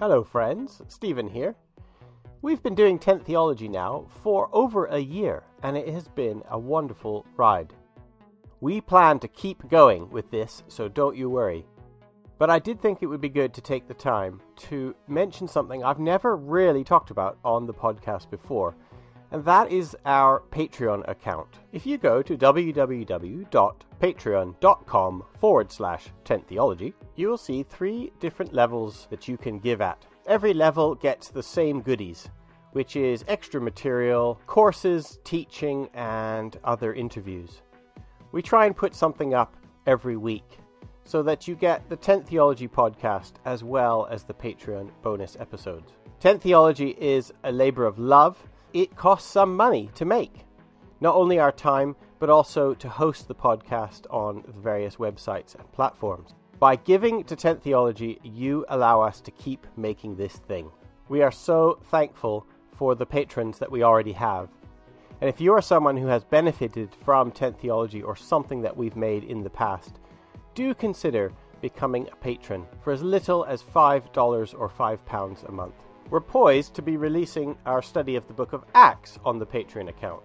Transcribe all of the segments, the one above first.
Hello friends, Stephen here. We've been doing Tenth Theology now for over a year, and it has been a wonderful ride. We plan to keep going with this, so don't you worry. But I did think it would be good to take the time to mention something I've never really talked about on the podcast before, and that is our Patreon account. If you go to www.patreon.com/10theology, you will see three different levels that you can give at. Every level gets the same goodies, which is extra material, courses, teaching, and other interviews. We try and put something up every week so that you get the 10th Theology podcast as well as the Patreon bonus episodes. 10th Theology is a labor of love. It costs some money to make, not only our time, but also to host the podcast on the various websites and platforms. By giving to 10th Theology, you allow us to keep making this thing. We are so thankful for the patrons that we already have. And if you are someone who has benefited from 10th Theology or something that we've made in the past, do consider becoming a patron for as little as $5 or £5 a month. We're poised to be releasing our study of the Book of Acts on the Patreon account.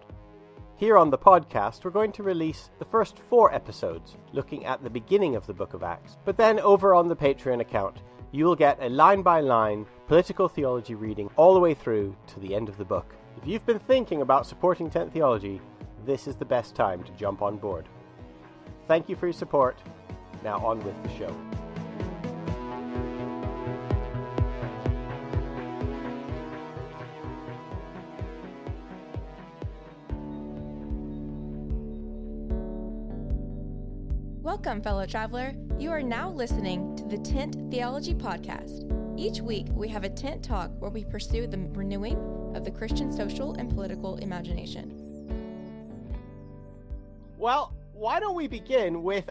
Here on the podcast, we're going to release the first 4 episodes, looking at the beginning of the Book of Acts. But then over on the Patreon account, you will get a line-by-line political theology reading all the way through to the end of the book. If you've been thinking about supporting 10th Theology, this is the best time to jump on board. Thank you for your support. Now on with the show. Welcome, fellow traveler. You are now listening to the Tenth Theology Podcast. Each week, we have a tent talk where we pursue the renewing of the Christian social and political imagination. Well, why don't we begin with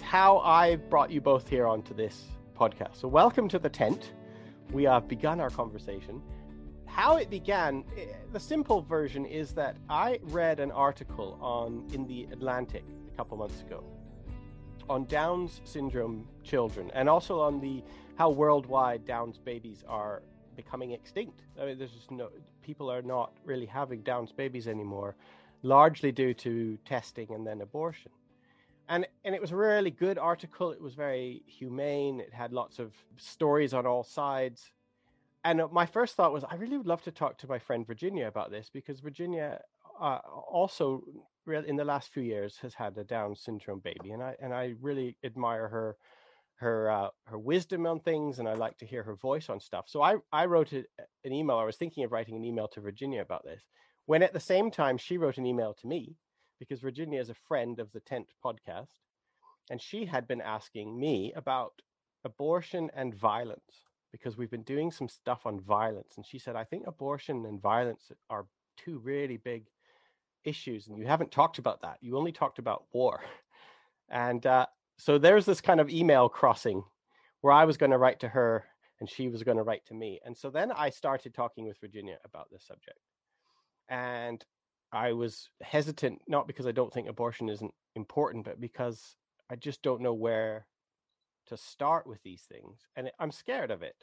how I brought you both here onto this podcast. So welcome to the tent. We have begun our conversation. How it began, the simple version is that I read an article in the Atlantic a couple months ago on Down syndrome children, and also on how worldwide Down's babies are becoming extinct. I mean, there's just people are not really having Down's babies anymore, largely due to testing and then abortion. And it was a really good article. It was very humane. It had lots of stories on all sides. And my first thought was, I really would love to talk to my friend Virginia about this, because Virginia also in the last few years has had a Down syndrome baby, and I really admire her wisdom on things, and I like to hear her voice on stuff. So I wrote an email. I was thinking of writing an email to Virginia about this, when at the same time she wrote an email to me, because Virginia is a friend of the Tent podcast, and she had been asking me about abortion and violence, because we've been doing some stuff on violence. And she said, I think abortion and violence are two really big issues, and you haven't talked about that. You only talked about war. And so there's this kind of email crossing where I was going to write to her and she was going to write to me. And so then I started talking with Virginia about this subject. And I was hesitant, not because I don't think abortion isn't important, but because I just don't know where to start with these things. And I'm scared of it.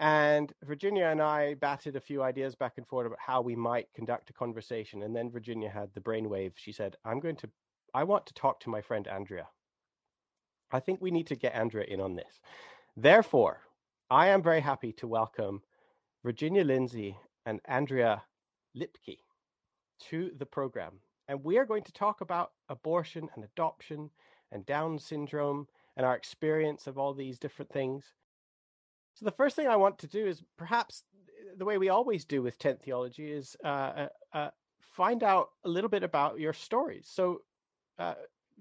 And Virginia and I batted a few ideas back and forth about how we might conduct a conversation. And then Virginia had the brainwave. She said, I want to talk to my friend Andrea. I think we need to get Andrea in on this. Therefore, I am very happy to welcome Virginia Lindsay and Andrea Lipke to the program. And we are going to talk about abortion and adoption and Down syndrome and our experience of all these different things. So the first thing I want to do is perhaps the way we always do with 10th Theology is find out a little bit about your stories. So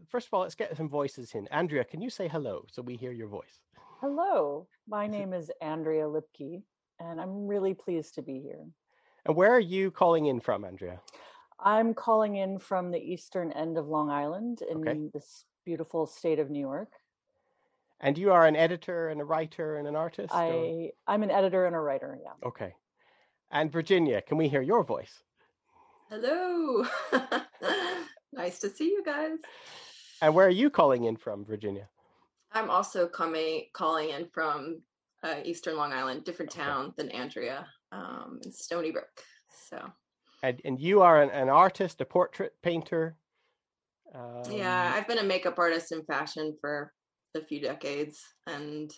first of all, let's get some voices in. Andrea, can you say hello so we hear your voice? Hello, my name is Andrea Lipke, and I'm really pleased to be here. And where are you calling in from, Andrea? I'm calling in from the eastern end of Long Island in this beautiful state of New York. And you are an editor and a writer and an artist? I'm an editor and a writer, yeah. Okay. And Virginia, can we hear your voice? Hello. Nice to see you guys. And where are you calling in from, Virginia? I'm also calling in from Eastern Long Island, different town than Andrea, in Stony Brook. So. And you are an artist, a portrait painter. Yeah, I've been a makeup artist in fashion for a few decades, and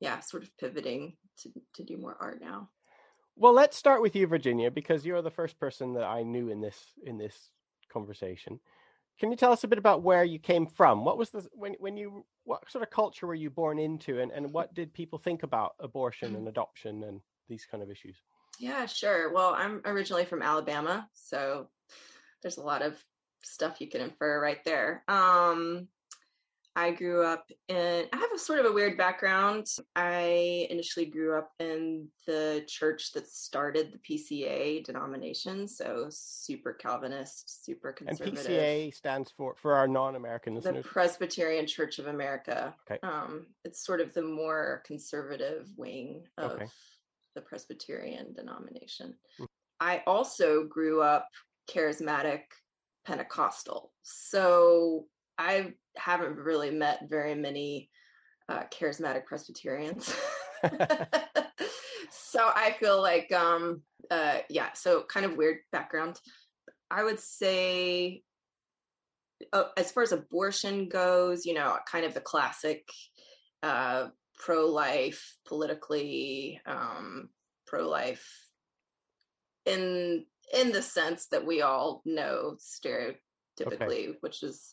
yeah, sort of pivoting to do more art now. Well, let's start with you, Virginia, because you're the first person that I knew in this conversation. Can you tell us a bit about where you came from? What was the what sort of culture were you born into, and what did people think about abortion and adoption and these kind of issues? Yeah, sure. Well, I'm originally from Alabama, so there's a lot of stuff you can infer right there. I grew up in, I have a sort of a weird background. I initially grew up in the church that started the PCA denomination. So super Calvinist, super conservative. And PCA stands for our non-American listeners. The Presbyterian Church of America. Okay. It's sort of the more conservative wing of the Presbyterian denomination. Mm-hmm. I also grew up charismatic Pentecostal. So I haven't really met very many charismatic Presbyterians. So I feel like, yeah, so kind of weird background. I would say, as far as abortion goes, you know, kind of the classic pro-life, politically pro-life in the sense that we all know stereotypically, which is,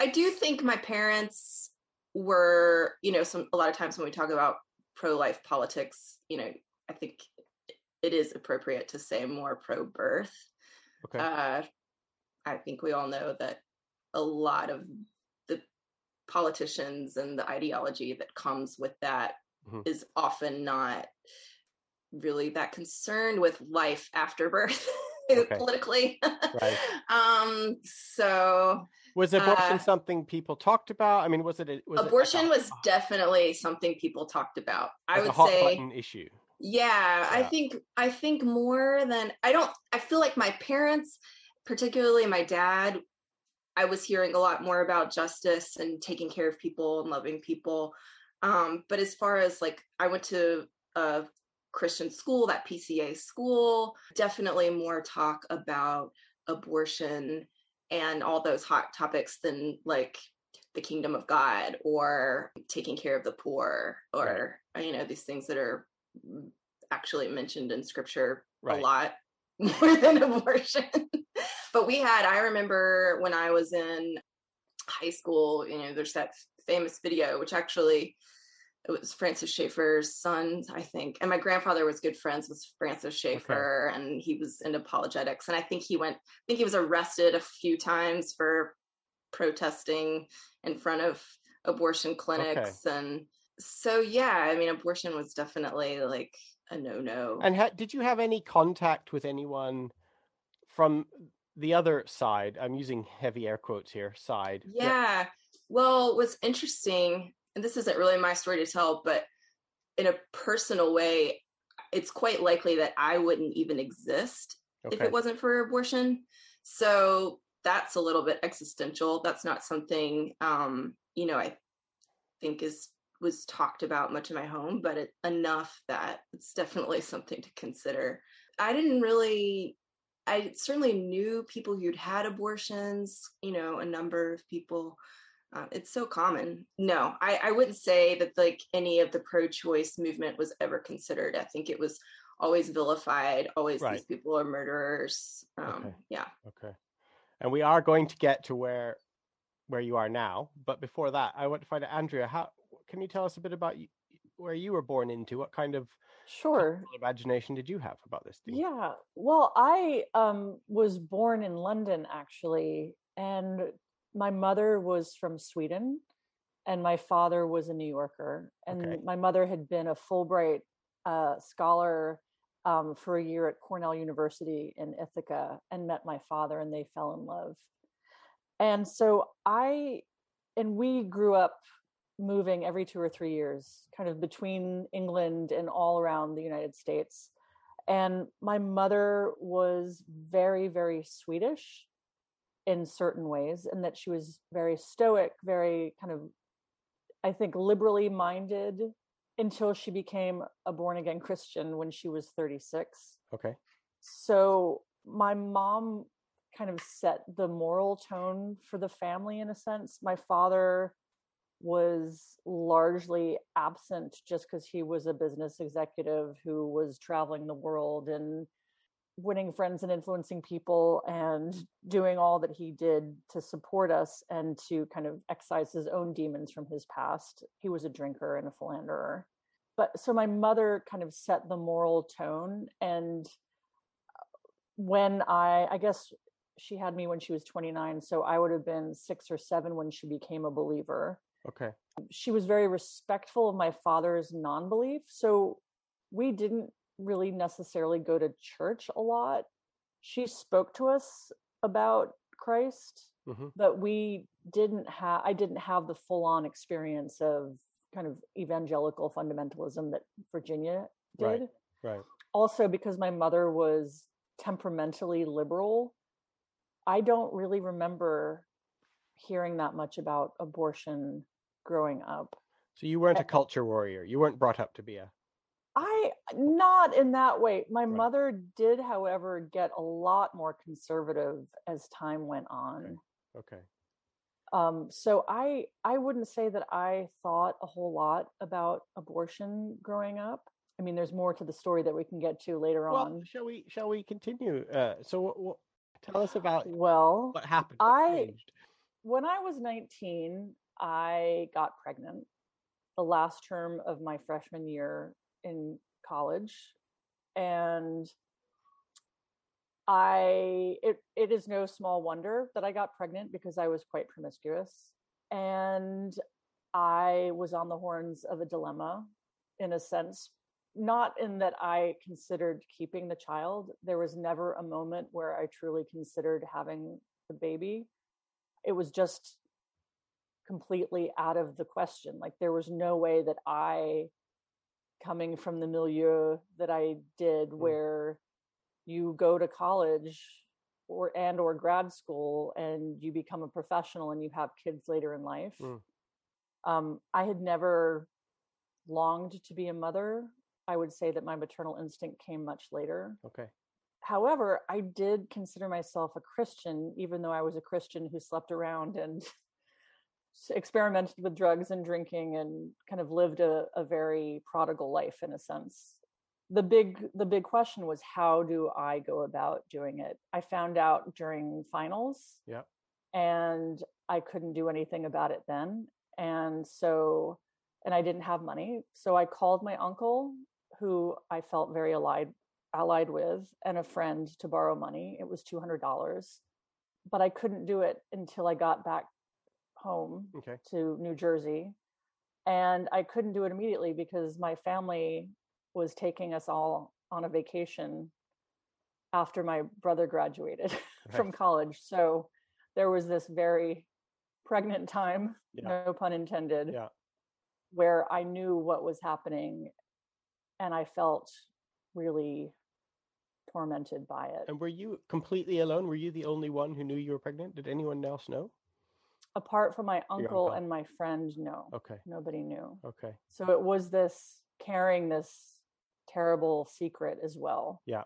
I do think my parents were, you know, a lot of times when we talk about pro-life politics, you know, I think it is appropriate to say more pro-birth. Okay. I think we all know that a lot of the politicians and the ideology that comes with that is often not really that concerned with life after birth politically. Right. So... Was abortion something people talked about? I mean, was it? Abortion was definitely something people talked about. I would say a hot button issue. Yeah, I think more than I feel like my parents, particularly my dad, I was hearing a lot more about justice and taking care of people and loving people. But as far as like, I went to a Christian school, that PCA school, definitely more talk about abortion and all those hot topics than like the kingdom of God or taking care of the poor or, you know, these things that are actually mentioned in scripture a lot more than abortion. But I remember when I was in high school, you know, there's that famous video, which actually it was Francis Schaeffer's son, I think. And my grandfather was good friends with Francis Schaeffer, and he was into apologetics. And I think he was arrested a few times for protesting in front of abortion clinics. And so, yeah, I mean, abortion was definitely like a no-no. And did you have any contact with anyone from the other side? I'm using heavy air quotes here, side. Yeah. Well, what's interesting, and this isn't really my story to tell, but in a personal way, it's quite likely that I wouldn't even exist if it wasn't for abortion. So that's a little bit existential. That's not something, you know, I think was talked about much in my home, but enough that it's definitely something to consider. I certainly knew people who'd had abortions, you know, a number of people. It's so common. No, I wouldn't say that like any of the pro-choice movement was ever considered. I think it was always vilified, always these people are murderers. Yeah. Okay. And we are going to get to where you are now. But before that, I want to find out, Andrea, how can you tell us a bit about where you were born into? What kind of imagination did you have about this thing? Yeah. Well, I was born in London, actually. And my mother was from Sweden and my father was a New Yorker. And my mother had been a Fulbright scholar for a year at Cornell University in Ithaca and met my father, and they fell in love. And so we grew up moving every 2 or 3 years, kind of between England and all around the United States. And my mother was very, very Swedish in certain ways, and that she was very stoic, very kind of, I think, liberally minded until she became a born-again Christian when she was 36. Okay. So my mom kind of set the moral tone for the family in a sense. My father was largely absent just because he was a business executive who was traveling the world and winning friends and influencing people and doing all that he did to support us and to kind of excise his own demons from his past. He was a drinker and a philanderer. But so my mother kind of set the moral tone. And when I guess she had me when she was 29. So I would have been 6 or 7 when she became a believer. Okay. She was very respectful of my father's non-belief. So we didn't really necessarily go to church a lot. She spoke to us about Christ, mm-hmm. but I didn't have the full-on experience of kind of evangelical fundamentalism that Virginia did. Right. Also, because my mother was temperamentally liberal, I don't really remember hearing that much about abortion growing up. So you weren't a culture warrior. You weren't brought up to be not in that way. My mother did, however, get a lot more conservative as time went on. Okay. So I wouldn't say that I thought a whole lot about abortion growing up. I mean, there's more to the story that we can get to later on. Shall we continue? So tell us about what happened. When I was 19, I got pregnant the last term of my freshman year in college, and it is no small wonder that I got pregnant because I was quite promiscuous, and I was on the horns of a dilemma, in a sense. Not in that I considered keeping the child. There was never a moment where I truly considered having the baby. It was just completely out of the question. Like, there was no way that I, coming from the milieu that I did, where you go to college or grad school and you become a professional and you have kids later in life. I had never longed to be a mother. I would say that my maternal instinct came much later. Okay. However, I did consider myself a Christian, even though I was a Christian who slept around and experimented with drugs and drinking and kind of lived a very prodigal life, in a sense. The big question was, how do I go about doing it? I found out during finals. Yeah. And I couldn't do anything about it then. And I didn't have money. So I called my uncle, who I felt very allied with, and a friend to borrow money. It was $200, but I couldn't do it until I got back home to New Jersey. And I couldn't do it immediately because my family was taking us all on a vacation after my brother graduated from college. So there was this very pregnant time, no pun intended, where I knew what was happening and I felt really tormented by it. And were you completely alone? Were you the only one who knew you were pregnant? Did anyone else know? Apart from my uncle and my friend, no. Okay. Nobody knew. Okay. So it was carrying this terrible secret as well. Yeah.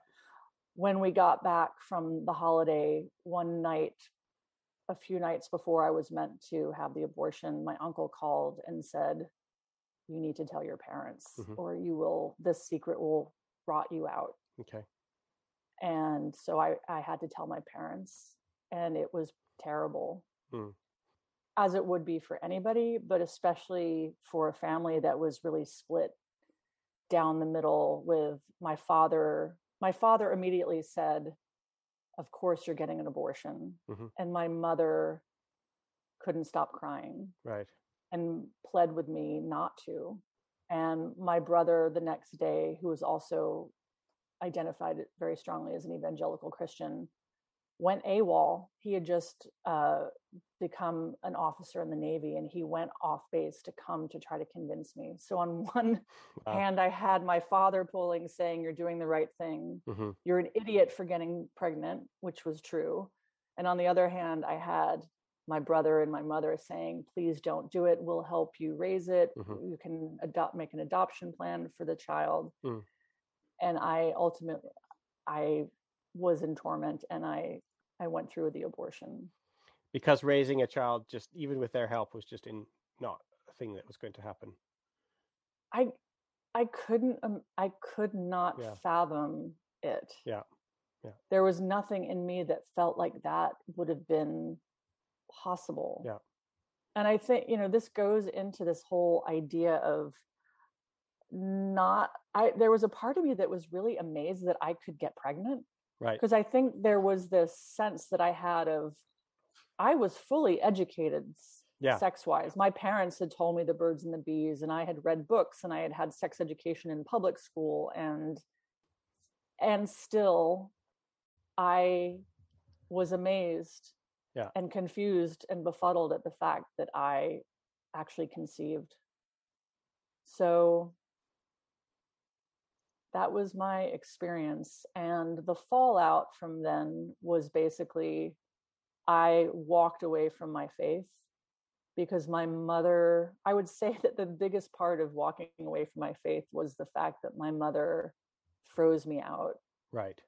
When we got back from the holiday one night, a few nights before I was meant to have the abortion, my uncle called and said, "You need to tell your parents, or this secret will rot you out." Okay. And so I had to tell my parents, and it was terrible, as it would be for anybody, but especially for a family that was really split down the middle. With my father, immediately said, "Of course you're getting an abortion." And my mother couldn't stop crying. Right. And pled with me not to. And my brother the next day, who was also identified very strongly as an evangelical Christian, went AWOL. He had just become an officer in the Navy, and he went off base to come to try to convince me. So on one hand, I had my father pulling, saying, "You're doing the right thing. You're an idiot for getting pregnant," which was true. And on the other hand, I had my brother and my mother saying, please don't do it. We'll help you raise it. Mm-hmm. You can make an adoption plan for the child. Mm. And I was in torment, and I went through the abortion. Because raising a child, just even with their help, was just not a thing that was going to happen. I could not fathom it. Yeah. Yeah. There was nothing in me that felt like that would have been possible. Yeah. And I think, this goes into this whole idea of there was a part of me that was really amazed that I could get pregnant. Right. Because I think there was this sense that I had of, I was fully educated sex-wise. My parents had told me the birds and the bees, and I had read books, and I had had sex education in public school, and still I was amazed and confused and befuddled at the fact that I actually conceived. So that was my experience. And the fallout from then was basically, I walked away from my faith because my mother, I would say that the biggest part of walking away from my faith was the fact that my mother froze me out. Right.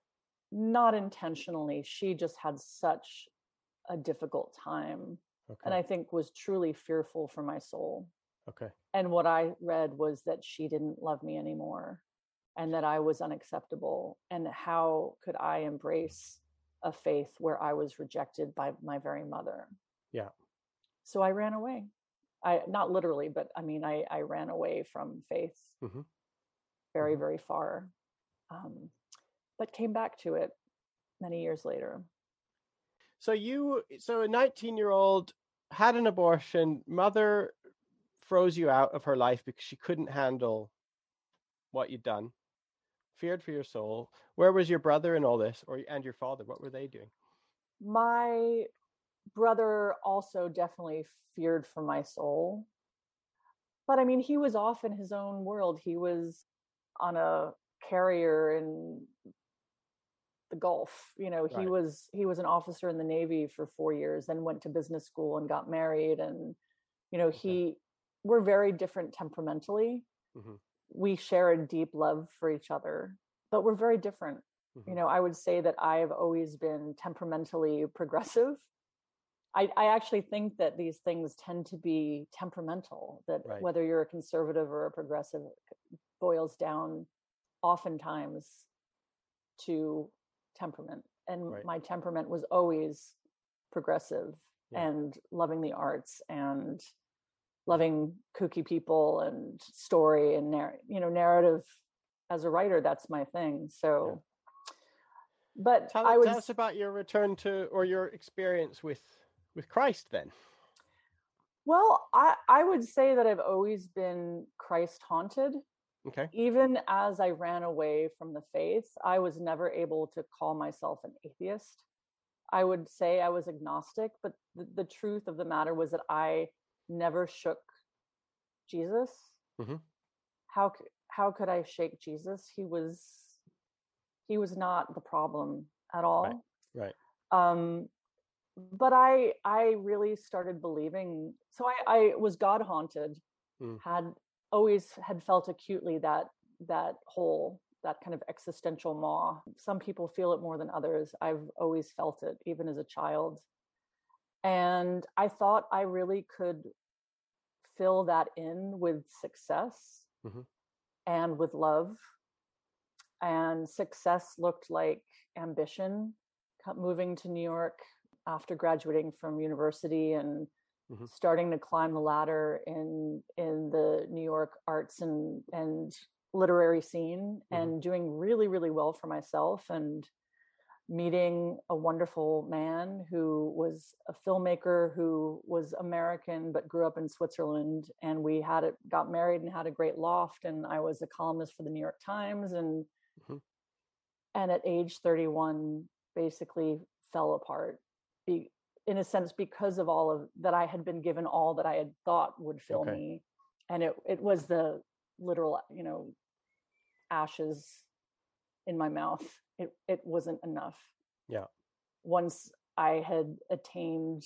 Not intentionally. She just had such a difficult time. Okay. And I think was truly fearful for my soul. Okay. And what I read was that she didn't love me anymore and that I was unacceptable. And how could I embrace a faith where I was rejected by my very mother? Yeah. So I ran away. I not literally, but I mean, I ran away from faith very, very far, but came back to it many years later. So a 19-year-old had an abortion. Mother froze you out of her life because she couldn't handle what you'd done. Feared for your soul. Where was your brother in all this, and your father? What were they doing? My brother also definitely feared for my soul. But I mean, he was off in his own world. He was on a carrier in the Gulf. Right. He was an officer in the Navy for 4 years, then went to business school and got married. And, we're very different temperamentally. Mm-hmm. We share a deep love for each other, but we're very different. Mm-hmm. I would say that I've always been temperamentally progressive. I actually think that these things tend to be temperamental, that right. whether you're a conservative or a progressive boils down oftentimes to temperament. And right. my temperament was always progressive and loving the arts and loving kooky people and story and narrative. As a writer, that's my thing. So, but tell us about your return to, or your experience with Christ then. Well, I would say that I've always been Christ haunted. Okay. Even as I ran away from the faith, I was never able to call myself an atheist. I would say I was agnostic, but the truth of the matter was that I never shook Jesus. Mm-hmm. How could I shake Jesus? He was not the problem at all. Right. Right. But I really started believing. So I was God haunted. Mm. Had felt acutely that hole, that kind of existential maw. Some people feel it more than others. I've always felt it, even as a child. And I thought I really could fill that in with success and with love. And success looked like ambition, moving to New York after graduating from university and starting to climb the ladder in the New York arts and literary scene, and doing really, really well for myself, and meeting a wonderful man who was a filmmaker, who was American but grew up in Switzerland, and we got married and had a great loft, and I was a columnist for the New York Times, and at age 31 basically fell apart, in a sense, because of all of that. I had been given all that I had thought would fill me, and it was the literal ashes in my mouth. It wasn't enough. Once I had attained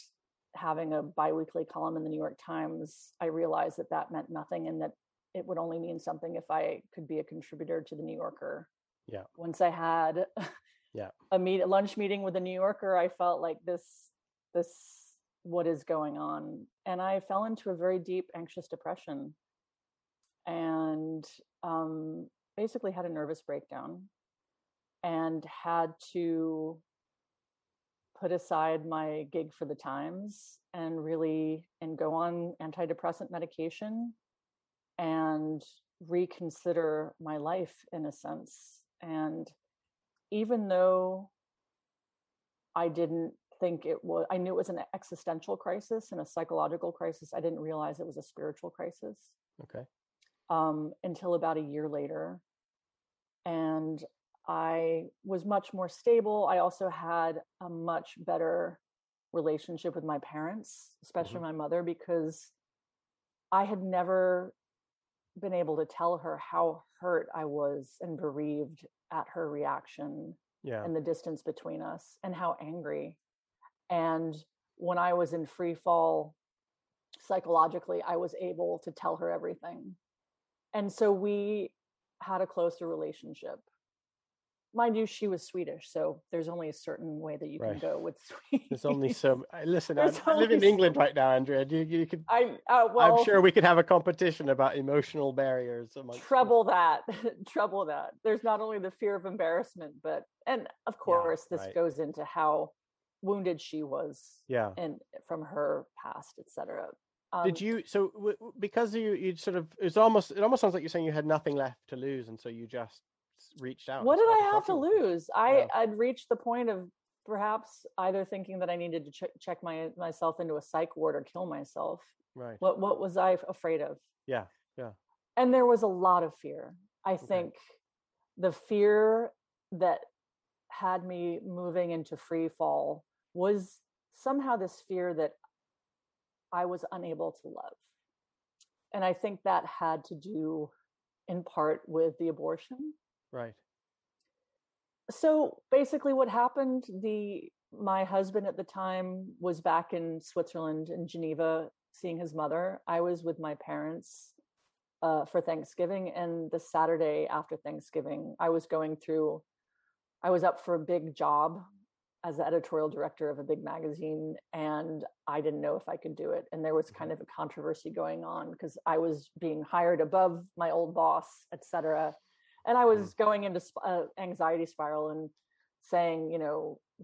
having a biweekly column in the New York Times, I realized that that meant nothing and that it would only mean something if I could be a contributor to the New Yorker. Yeah. Once I had a lunch meeting with the New Yorker, I felt like this, what is going on? And I fell into a very deep, anxious depression and basically had a nervous breakdown and had to put aside my gig for the Times and go on antidepressant medication and reconsider my life in a sense. And even though I didn't think it was, I knew it was an existential crisis and a psychological crisis. I didn't realize it was a spiritual crisis. Okay. Until about a year later. And I was much more stable. I also had a much better relationship with my parents, especially my mother, because I had never been able to tell her how hurt I was and bereaved at her reaction and the distance between us and how angry. And when I was in free fall psychologically, I was able to tell her everything. And so we had a closer relationship. Mind you, she was Swedish, so there's only a certain way that you can go with Swedish. There's only some. Listen, I live in England right now, Andrea. You could. I'm sure we could have a competition about emotional barriers. Trouble that. There's not only the fear of embarrassment, and of course, this goes into how wounded she was. Yeah. And from her past, etc. Because you sort of it almost sounds like you're saying you had nothing left to lose, and so you just reached out. What did I have to lose? I'd reached the point of perhaps either thinking that I needed to check myself into a psych ward or kill myself. Right. What was I afraid of? Yeah. Yeah. And there was a lot of fear. I think the fear that had me moving into free fall was somehow this fear that I was unable to love. And I think that had to do in part with the abortion. Right. So basically what happened, my husband at the time was back in Switzerland, in Geneva, seeing his mother. I was with my parents for Thanksgiving, and the Saturday after Thanksgiving, I was up for a big job as the editorial director of a big magazine, and I didn't know if I could do it. And there was kind of a controversy going on because I was being hired above my old boss, etc. And I was going into anxiety spiral and saying,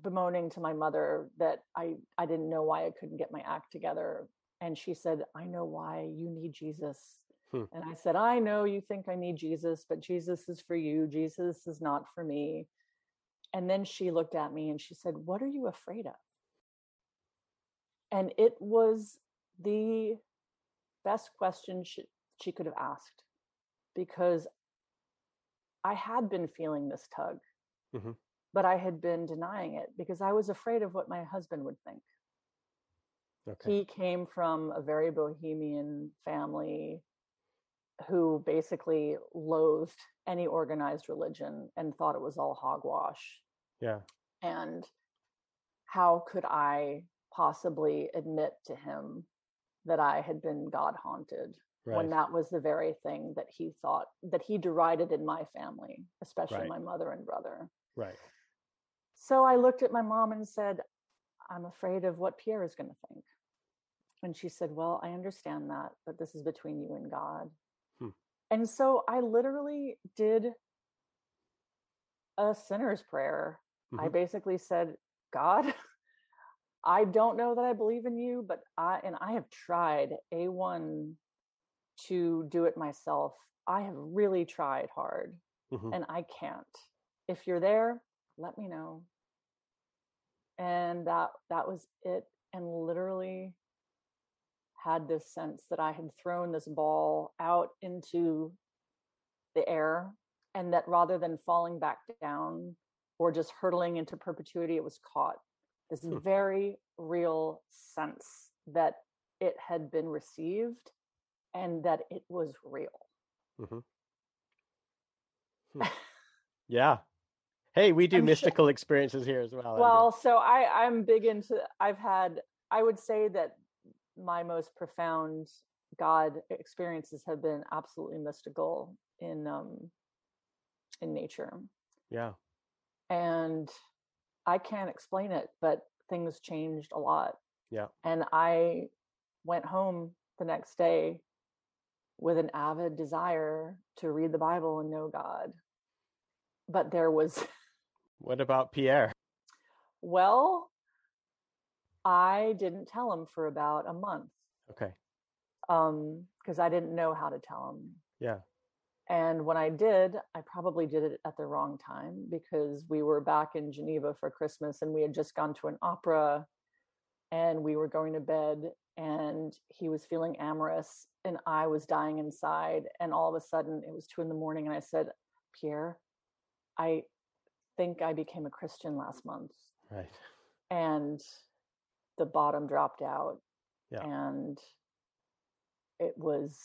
bemoaning to my mother that I didn't know why I couldn't get my act together. And she said, I know why, you need Jesus. And I said, I know you think I need Jesus, but Jesus is for you. Jesus is not for me. And then she looked at me and she said, what are you afraid of? And it was the best question she could have asked, because I had been feeling this tug, but I had been denying it because I was afraid of what my husband would think. Okay. He came from a very bohemian family who basically loathed any organized religion and thought it was all hogwash. Yeah. And how could I possibly admit to him that I had been God-haunted? Right. When that was the very thing that he thought, that he derided in my family, especially my mother and brother. Right. So I looked at my mom and said, I'm afraid of what Pierre is going to think. And she said, well, I understand that, but this is between you and God. And so I literally did a sinner's prayer. I basically said, God, I don't know that I believe in you, but I have tried A1 to do it myself. I have really tried hard and I can't. If you're there, let me know. And that was it. And literally had this sense that I had thrown this ball out into the air, and that rather than falling back down or just hurtling into perpetuity, it was caught. This very real sense that it had been received and that it was real. Yeah. Hey, we do mystical experiences here as well. Well, so I've had I would say that my most profound God experiences have been absolutely mystical in nature. Yeah. And I can't explain it, but things changed a lot. Yeah. And I went home the next day with an avid desire to read the Bible and know God. But there was... What about Pierre? Well, I didn't tell him for about a month. Okay. Because I didn't know how to tell him. Yeah. And when I did, I probably did it at the wrong time, because we were back in Geneva for Christmas and we had just gone to an opera and we were going to bed, and he was feeling amorous and I was dying inside. And all of a sudden it was 2 a.m. and I said, Pierre, I think I became a Christian last month. Right. And the bottom dropped out. Yeah. And it was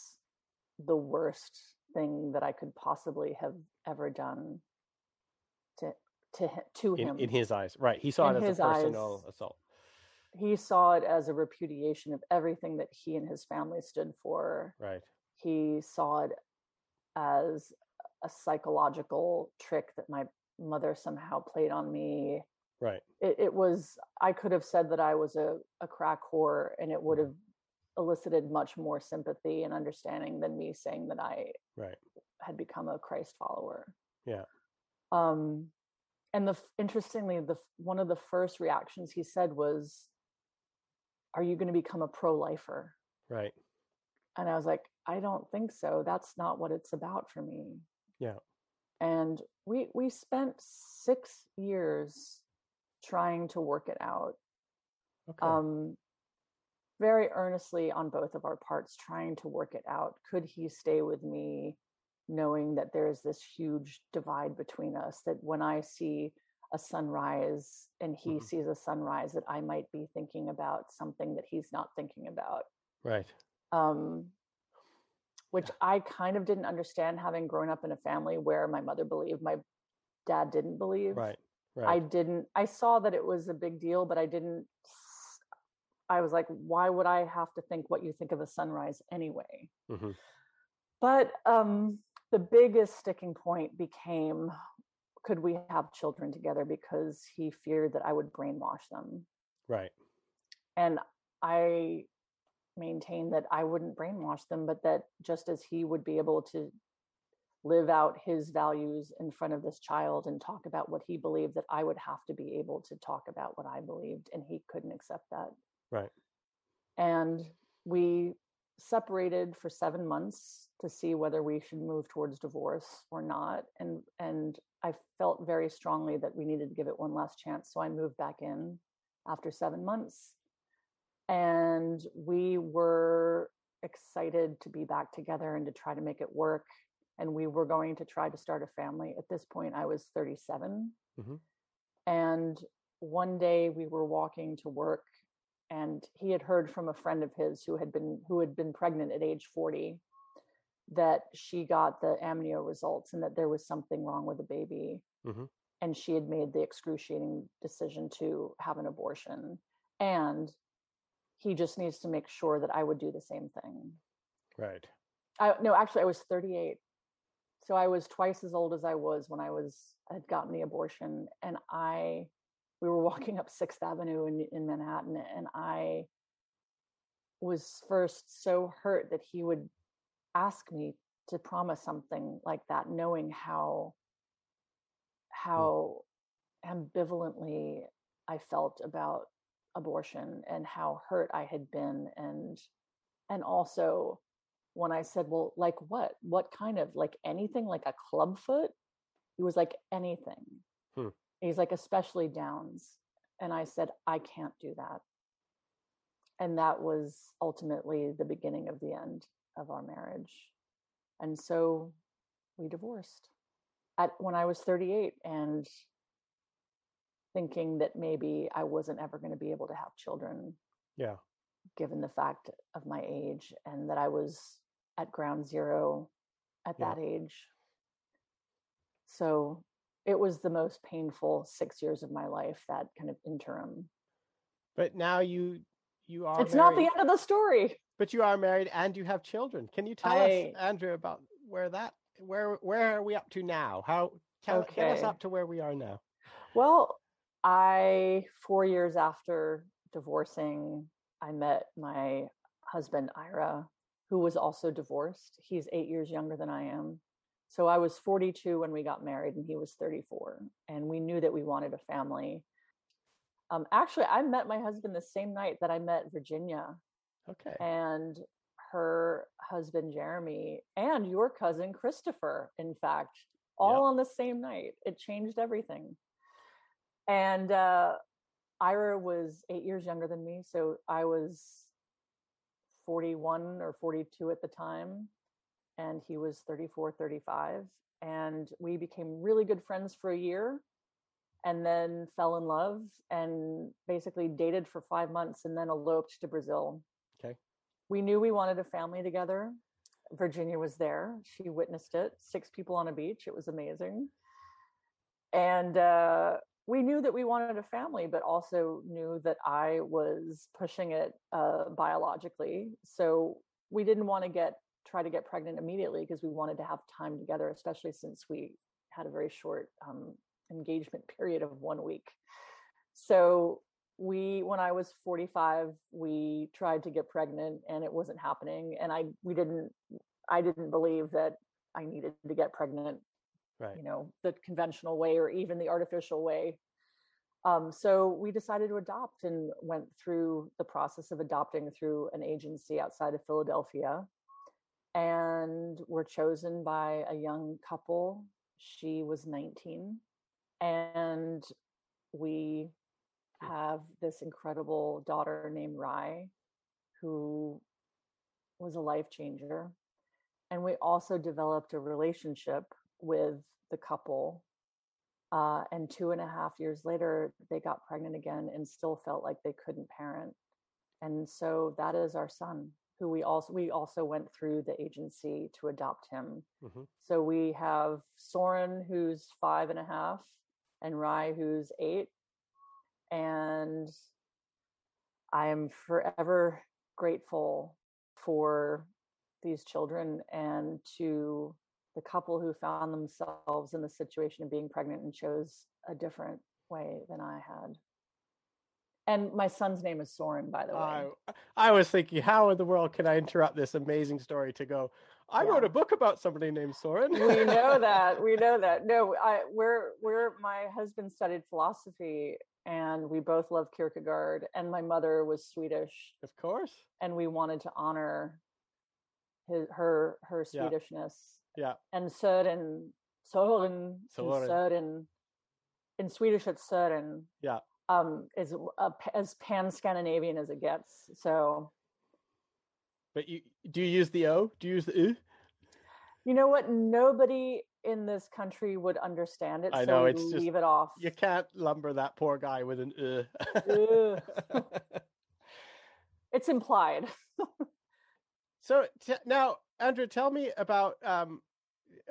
the worst thing that I could possibly have ever done to him. In his eyes. Right. He saw it as a personal assault. He saw it as a repudiation of everything that he and his family stood for. Right. He saw it as a psychological trick that my mother somehow played on me. Right. It was, I could have said that I was a crack whore, and it would have elicited much more sympathy and understanding than me saying that I had become a Christ follower. Yeah. And interestingly, one of the first reactions he said was, are you going to become a pro-lifer? Right. And I was like, I don't think so. That's not what it's about for me. Yeah. And we spent 6 years trying to work it out. Okay. Very earnestly on both of our parts, trying to work it out. Could he stay with me, knowing that there is this huge divide between us, that when I see a sunrise and he mm-hmm. sees a sunrise, that I might be thinking about something that he's not thinking about. Right. Which I kind of didn't understand, having grown up in a family where my mother believed, my dad didn't believe. Right. Right. I saw that it was a big deal, but I was like, why would I have to think what you think of a sunrise anyway? Mm-hmm. But the biggest sticking point became, could we have children together? Because he feared that I would brainwash them. Right. And I maintained that I wouldn't brainwash them, but that just as he would be able to live out his values in front of this child and talk about what he believed, that I would have to be able to talk about what I believed, and he couldn't accept that. Right. And we separated for 7 months to see whether we should move towards divorce or not. And I felt very strongly that we needed to give it one last chance. So I moved back in after 7 months, and we were excited to be back together and to try to make it work. And we were going to try to start a family. At this point, I was 37. Mm-hmm. And one day we were walking to work, and he had heard from a friend of his who had been pregnant at age 40, that she got the amnio results and that there was something wrong with the baby. Mm-hmm. And she had made the excruciating decision to have an abortion. And he just needs to make sure that I would do the same thing. Right. I was 38. So I was twice as old as I was when I had gotten the abortion, and we were walking up Sixth Avenue in Manhattan, and I was first so hurt that he would ask me to promise something like that, knowing how ambivalently I felt about abortion and how hurt I had been, and also when I said, well, like what kind of, like anything, like a clubfoot? He was like, anything. Hmm. He's like, especially Downs. And I said, I can't do that. And that was ultimately the beginning of the end of our marriage. And so we divorced when I was 38, and thinking that maybe I wasn't ever going to be able to have children. Yeah. Given the fact of my age, and that I was at ground zero at that age. So it was the most painful 6 years of my life, that kind of interim. But now you you are It's married, not the end of the story. But you are married and you have children. Can you tell us, Andrea, about where are we up to now? Tell us up to where we are now. Well, 4 years after divorcing, I met my husband, Ira, who was also divorced. He's 8 years younger than I am. So I was 42 when we got married and he was 34. And we knew that we wanted a family. Actually, I met my husband the same night that I met Virginia. Okay. And her husband, Jeremy, and your cousin, Christopher, in fact, all on the same night. It changed everything. And Ira was 8 years younger than me. So I was 41 or 42 at the time. And he was 34, 35. And we became really good friends for a year. And then fell in love and basically dated for 5 months and then eloped to Brazil. Okay. We knew we wanted a family together. Virginia was there. She witnessed it. 6 people on a beach. It was amazing. And we knew that we wanted a family, but also knew that I was pushing it biologically. So we didn't want to try to get pregnant immediately because we wanted to have time together, especially since we had a very short engagement period of 1 week. So when I was 45, we tried to get pregnant and it wasn't happening. And I didn't believe that I needed to get pregnant, right, the conventional way or even the artificial way. So we decided to adopt and went through the process of adopting through an agency outside of Philadelphia, and were chosen by a young couple. She was 19. And we have this incredible daughter named Rye, who was a life changer. And we also developed a relationship with the couple. And 2.5 years later, they got pregnant again and still felt like they couldn't parent. And so that is our son, who we also went through the agency to adopt him. Mm-hmm. So we have Soren, who's 5.5. And Rye, who's 8. And I am forever grateful for these children and to the couple who found themselves in the situation of being pregnant and chose a different way than I had. And my son's name is Soren, by the way. I was thinking, how in the world can I interrupt this amazing story to go, I wrote a book about somebody named Soren. We know that. No, my husband studied philosophy and we both love Kierkegaard, and my mother was Swedish. Of course. And we wanted to honor her Swedishness. Yeah. And Soren. In Swedish it's Soren. Yeah. Is as pan-Scandinavian as it gets. So, but do you use the O? Do you use the U? You know what? Nobody in this country would understand it. I know, it's just, leave it off. You can't lumber that poor guy with an U. It's implied. So now, Andrea, tell me about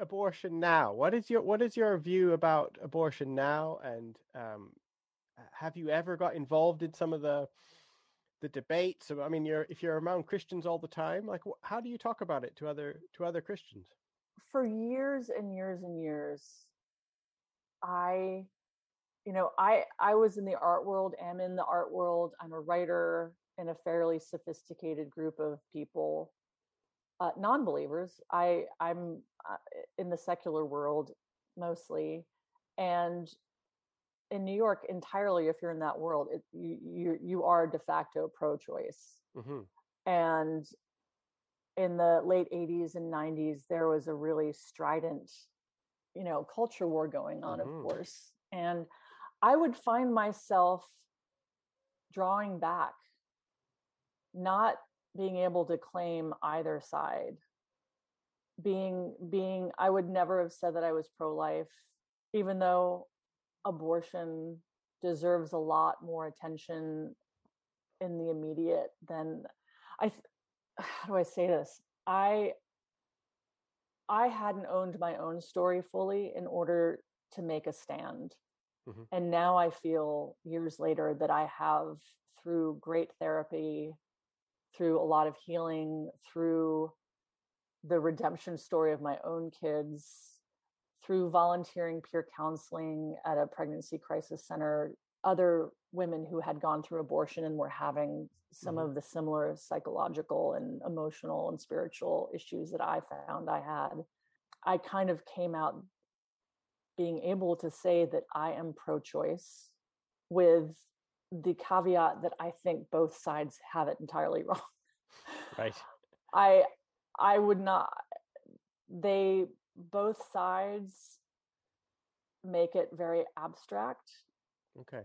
abortion now. What is your view about abortion now? And have you ever got involved in some of the debates? I mean, if you're around Christians all the time, like how do you talk about it to other Christians? For years and years and years, I was in the art world. Am in the art world. I'm a writer in a fairly sophisticated group of people, non-believers. I'm in the secular world mostly, and in New York entirely, if you're in that world, you are de facto pro-choice. Mm-hmm. And in the late 80s and 90s, there was a really strident, culture war going on, mm-hmm. of course. And I would find myself drawing back, not being able to claim either side. I would never have said that I was pro-life, even though abortion deserves a lot more attention in the immediate than how do I say this? I hadn't owned my own story fully in order to make a stand. Mm-hmm. And now I feel years later that I have, through great therapy, through a lot of healing, through the redemption story of my own kids, through volunteering peer counseling at a pregnancy crisis center, other women who had gone through abortion and were having some mm-hmm. of the similar psychological and emotional and spiritual issues that I found I had, I kind of came out being able to say that I am pro-choice, with the caveat that I think both sides have it entirely wrong. Right. I would not, they, both sides make it very abstract. Okay.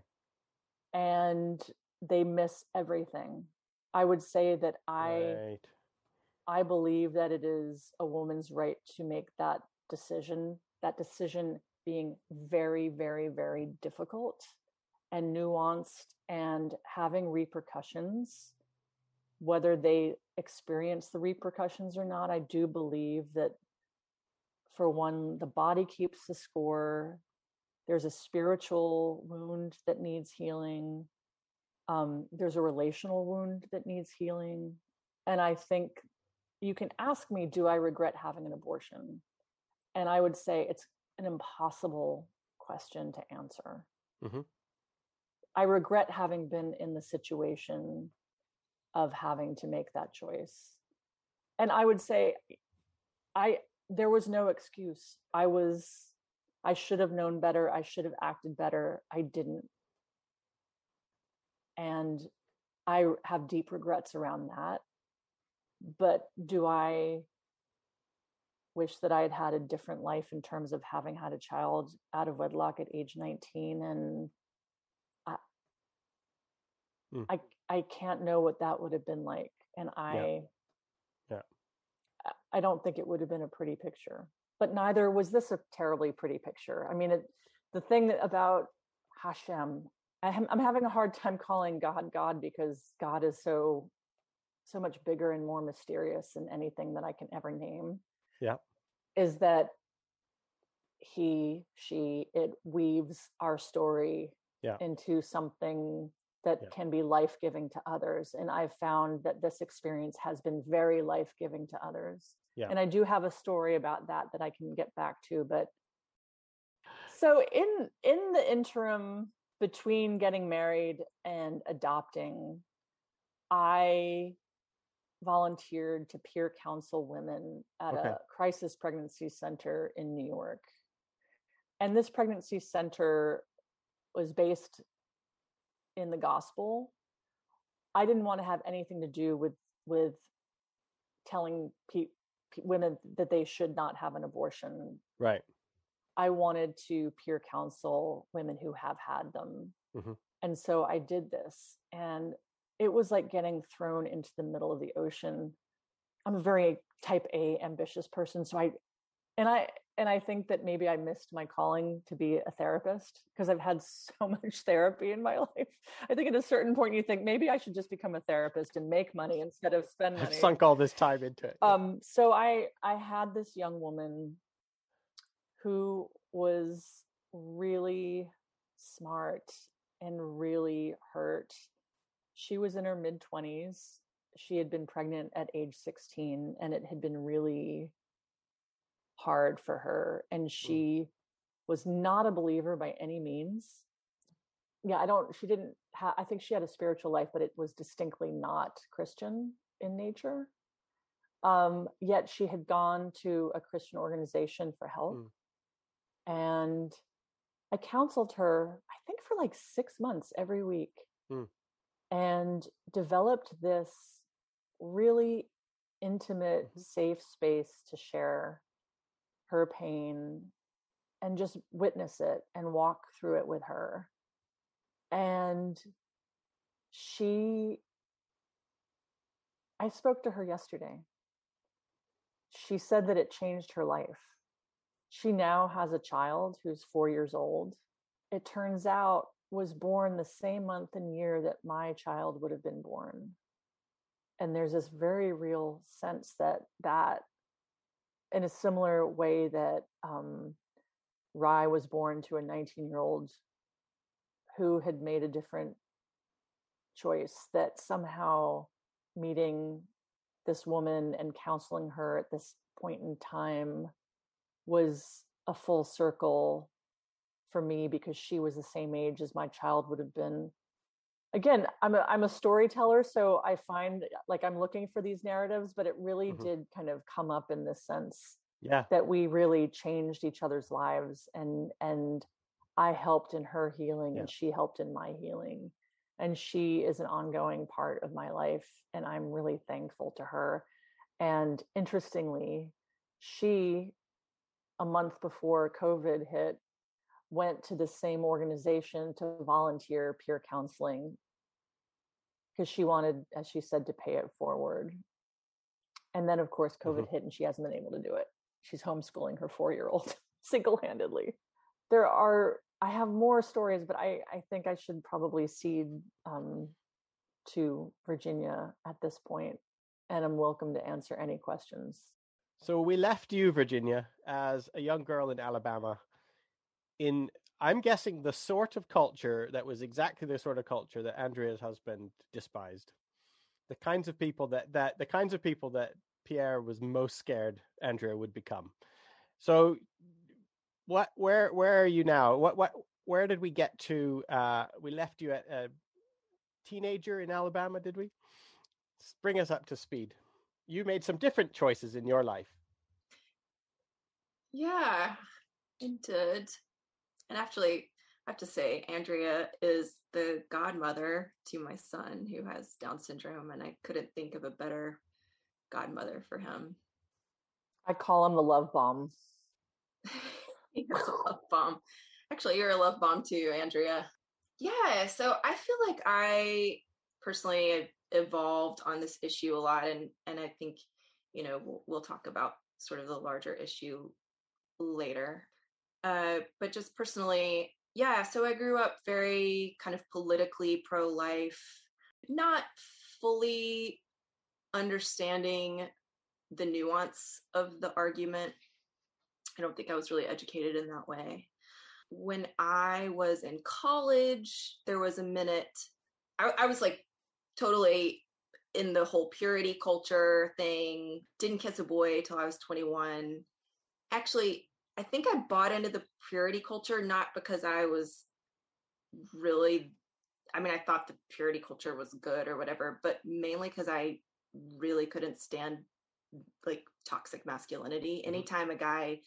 And they miss everything. I would say that I believe that it is a woman's right to make that decision being very, very, very difficult and nuanced and having repercussions, whether they experience the repercussions or not. I do believe that, for one, the body keeps the score. There's a spiritual wound that needs healing. There's a relational wound that needs healing. And I think you can ask me, do I regret having an abortion? And I would say it's an impossible question to answer. Mm-hmm. I regret having been in the situation of having to make that choice. And I would say there was no excuse. I should have known better. I should have acted better. I didn't. And I have deep regrets around that. But do I wish that I had had a different life in terms of having had a child out of wedlock at age 19? And I can't know what that would have been like. And I don't think it would have been a pretty picture. But neither was this a terribly pretty picture. I mean, the thing about Hashem, I'm having a hard time calling God because God is so much bigger and more mysterious than anything that I can ever name. Yeah. Is that he, she, it weaves our story into something that can be life-giving to others. And I've found that this experience has been very life-giving to others. Yeah. And I do have a story about that I can get back to. But so in the interim between getting married and adopting, I volunteered to peer counsel women at a crisis pregnancy center in New York. And this pregnancy center was based in the gospel. I didn't want to have anything to do with telling women that they should not have an abortion. Right. I wanted to peer counsel women who have had them. Mm-hmm. And so I did this, and it was like getting thrown into the middle of the ocean. I'm a very type A ambitious person. So I think that maybe I missed my calling to be a therapist, because I've had so much therapy in my life. I think at a certain point you think maybe I should just become a therapist and make money instead of spend money. I've sunk all this time into it. So I had this young woman who was really smart and really hurt. She was in her mid-20s. She had been pregnant at age 16, and it had been really hard for her, and she was not a believer by any means. I think she had a spiritual life, but it was distinctly not Christian in nature. Yet she had gone to a Christian organization for help, and I counseled her, I think, for like 6 months every week, and developed this really intimate, safe space to share her pain and just witness it and walk through it with her. And I spoke to her yesterday. She said that it changed her life. She now has a child who's 4 years old. It turns out was born the same month and year that my child would have been born. And there's this very real sense that in a similar way that Rye was born to a 19-year-old who had made a different choice, that somehow meeting this woman and counseling her at this point in time was a full circle for me, because she was the same age as my child would have been. Again, I'm a storyteller, so I find like I'm looking for these narratives, but it really did kind of come up in this sense that we really changed each other's lives, and I helped in her healing and she helped in my healing. And she is an ongoing part of my life, and I'm really thankful to her. And interestingly, she, a month before COVID hit, went to the same organization to volunteer peer counseling, because she wanted, as she said, to pay it forward. And then, of course, COVID hit and she hasn't been able to do it. She's homeschooling her 4-year-old single-handedly. I have more stories, but I think I should probably cede to Virginia at this point, and I'm welcome to answer any questions. So we left you, Virginia, as a young girl in Alabama in, I'm guessing, the sort of culture that was exactly the sort of culture that Andrea's husband despised. The kinds of people that Pierre was most scared Andrea would become. So where are you now? Where did we get to? We left you at a teenager in Alabama, did we? Bring us up to speed. You made some different choices in your life. Yeah, it did. And actually, I have to say, Andrea is the godmother to my son, who has Down syndrome, and I couldn't think of a better godmother for him. I call him the love bomb. You're a love bomb. Actually, you're a love bomb too, Andrea. Yeah. So I feel like I personally evolved on this issue a lot. And I think, you know, we'll talk about sort of the larger issue later. But just personally, yeah. So I grew up very kind of politically pro-life, not fully understanding the nuance of the argument. I don't think I was really educated in that way. When I was in college, there was a minute I was like totally in the whole purity culture thing. Didn't kiss a boy till I was 21. Actually, I think I bought into the purity culture, not because I was really, I mean, I thought the purity culture was good or whatever, but mainly because I really couldn't stand like toxic masculinity. Anytime a guy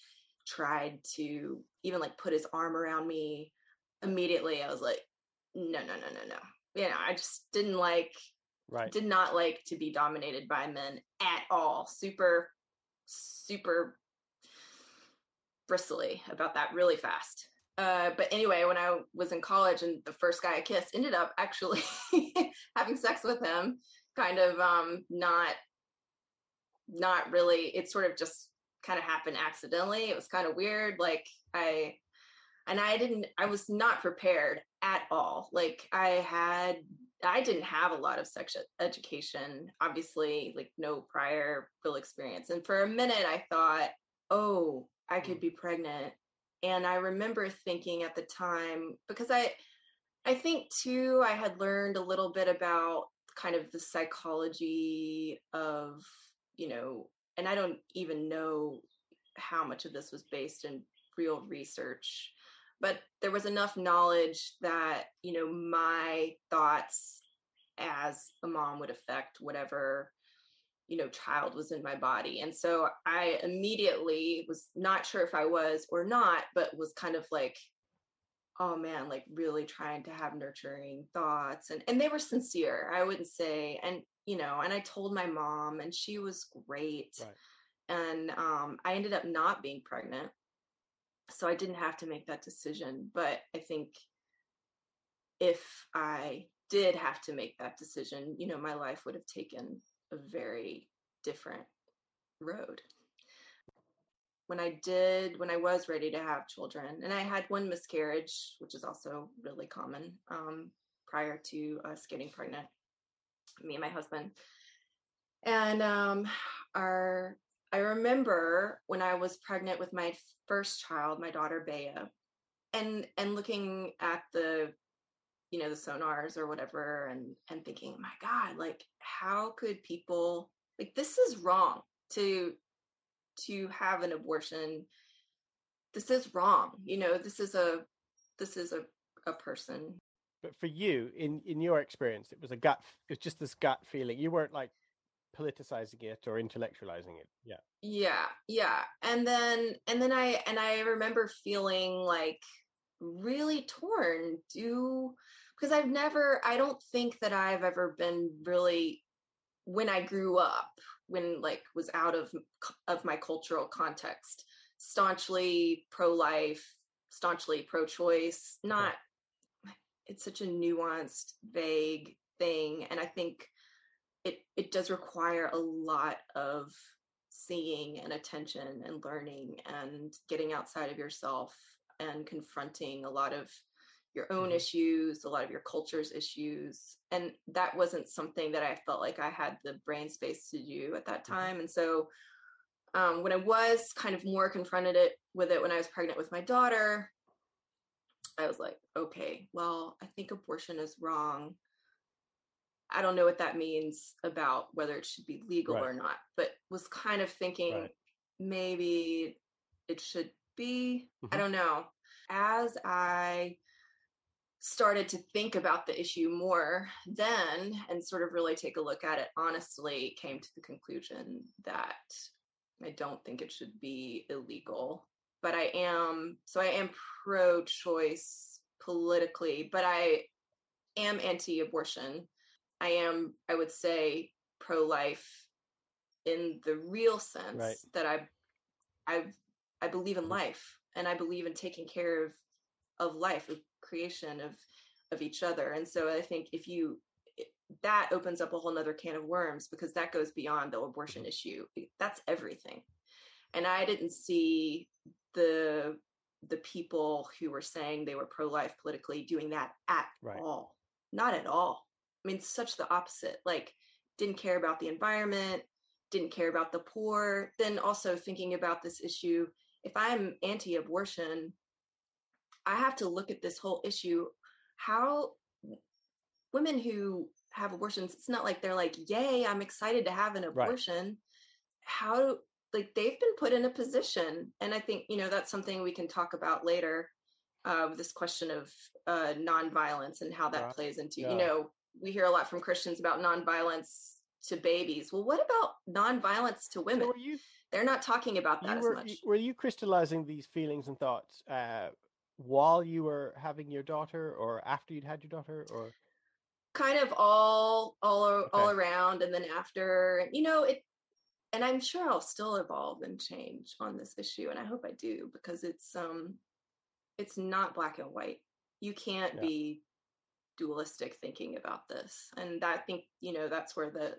tried to even like put his arm around me, immediately I was like, no. You know, I just didn't like, did not like to be dominated by men at all. Super, super bristly about that really fast. But anyway, when I was in college and the first guy I kissed, ended up actually having sex with him, kind of not really, it sort of just kind of happened accidentally. It was kind of weird. Like I was not prepared at all. Like I didn't have a lot of sex education, obviously, like no prior real experience. And for a minute I thought, oh, I could be pregnant. And I remember thinking at the time, because I think too, I had learned a little bit about kind of the psychology of, you know, and I don't even know how much of this was based in real research, but there was enough knowledge that, you know, my thoughts as a mom would affect whatever, you know, child was in my body. And so I immediately was not sure if I was or not, but was kind of like, oh man, like really trying to have nurturing thoughts. And they were sincere, I wouldn't say. And, you know, and I told my mom and she was great. Right. And I ended up not being pregnant. So I didn't have to make that decision. But I think if I did have to make that decision, you know, my life would have taken a very different road. When I was ready to have children, and I had one miscarriage, which is also really common prior to us getting pregnant, me and my husband. And I remember when I was pregnant with my first child, my daughter Bea, and looking at the you know, the sonars or whatever, and thinking, my God, like, how could people, like, this is wrong to have an abortion. This is wrong. You know, this is a person. But for you, in your experience, it was a gut, it was just this gut feeling. You weren't like politicizing it or intellectualizing it. Yeah. And then I remember feeling like really torn, because I don't think that I've ever been really, when I grew up, when like was out of my cultural context, staunchly pro-life, staunchly pro-choice, not, it's such a nuanced, vague thing. And I think it does require a lot of seeing and attention and learning and getting outside of yourself and confronting a lot of your own issues, a lot of your culture's issues. And that wasn't something that I felt like I had the brain space to do at that time. And so when I was kind of more confronted with it, when I was pregnant with my daughter, I was like, okay, well, I think abortion is wrong. I don't know what that means about whether it should be legal or not, but was kind of thinking maybe it should be, I don't know. As I started to think about the issue more then and sort of really take a look at it, honestly came to the conclusion that I don't think it should be illegal, but I am pro-choice politically, but I am anti-abortion. I am, I would say, pro-life in the real sense that I believe in life, and I believe in taking care of life, of creation, of each other. And so I think that opens up a whole nother can of worms, because that goes beyond the abortion issue. That's everything. And I didn't see the people who were saying they were pro-life politically doing that at all. Not at all. I mean, such the opposite, like didn't care about the environment, didn't care about the poor. Then also thinking about this issue, if I'm anti-abortion, I have to look at this whole issue. How women who have abortions, it's not like they're like, yay, I'm excited to have an abortion. How, like, they've been put in a position. And I think, you know, that's something we can talk about later, this question of nonviolence and how that plays into, you know, we hear a lot from Christians about nonviolence to babies. Well, what about nonviolence to women? They're not talking about that as much. Were you crystallizing these feelings and thoughts while you were having your daughter, or after you'd had your daughter, or kind of all around, and then after? You know, it, and I'm sure I'll still evolve and change on this issue, and I hope I do, because it's not black and white. You can't be dualistic thinking about this, and I think, you know, that's where the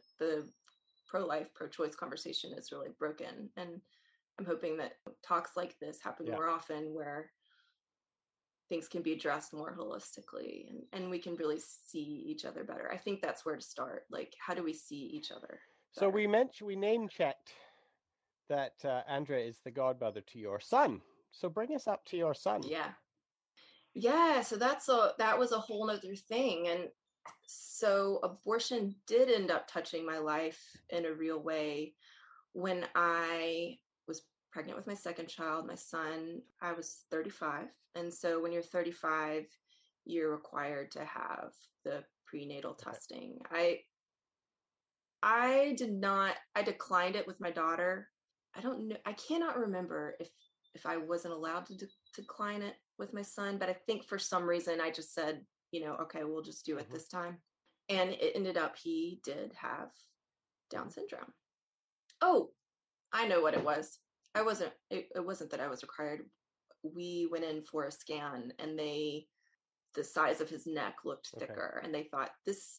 pro-life, pro-choice conversation is really broken. And I'm hoping that talks like this happen more often, where things can be addressed more holistically, and we can really see each other better. I think that's where to start. Like, how do we see each other better? So we name checked that Andrea is the godmother to your son. So bring us up to your son. Yeah, so that was a whole nother thing. And so abortion did end up touching my life in a real way. When I was pregnant with my second child, my son, I was 35. And so when you're 35, you're required to have the prenatal testing. I declined it with my daughter. I don't know, I cannot remember if I wasn't allowed to decline it with my son, but I think for some reason I just said, you know, okay, we'll just do it this time. And it ended up he did have Down syndrome. Oh, I know what it was. It wasn't that I was required. We went in for a scan, and the size of his neck looked thicker, and they thought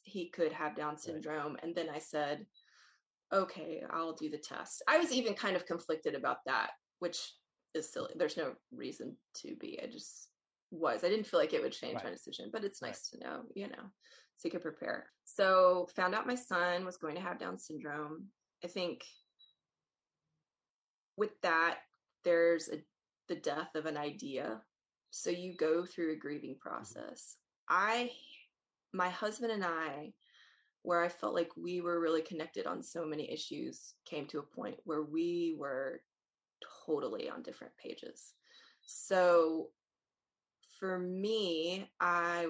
he could have Down syndrome. Right. And then I said, okay, I'll do the test. I was even kind of conflicted about that, which is silly. There's no reason to be. I just was. I didn't feel like it would change my decision, but it's nice to know, you know, so you could prepare. So found out my son was going to have Down syndrome. I think with that, there's the death of an idea. So you go through a grieving process. I my husband and I, where I felt like we were really connected on so many issues, came to a point where we were totally on different pages. So for me, I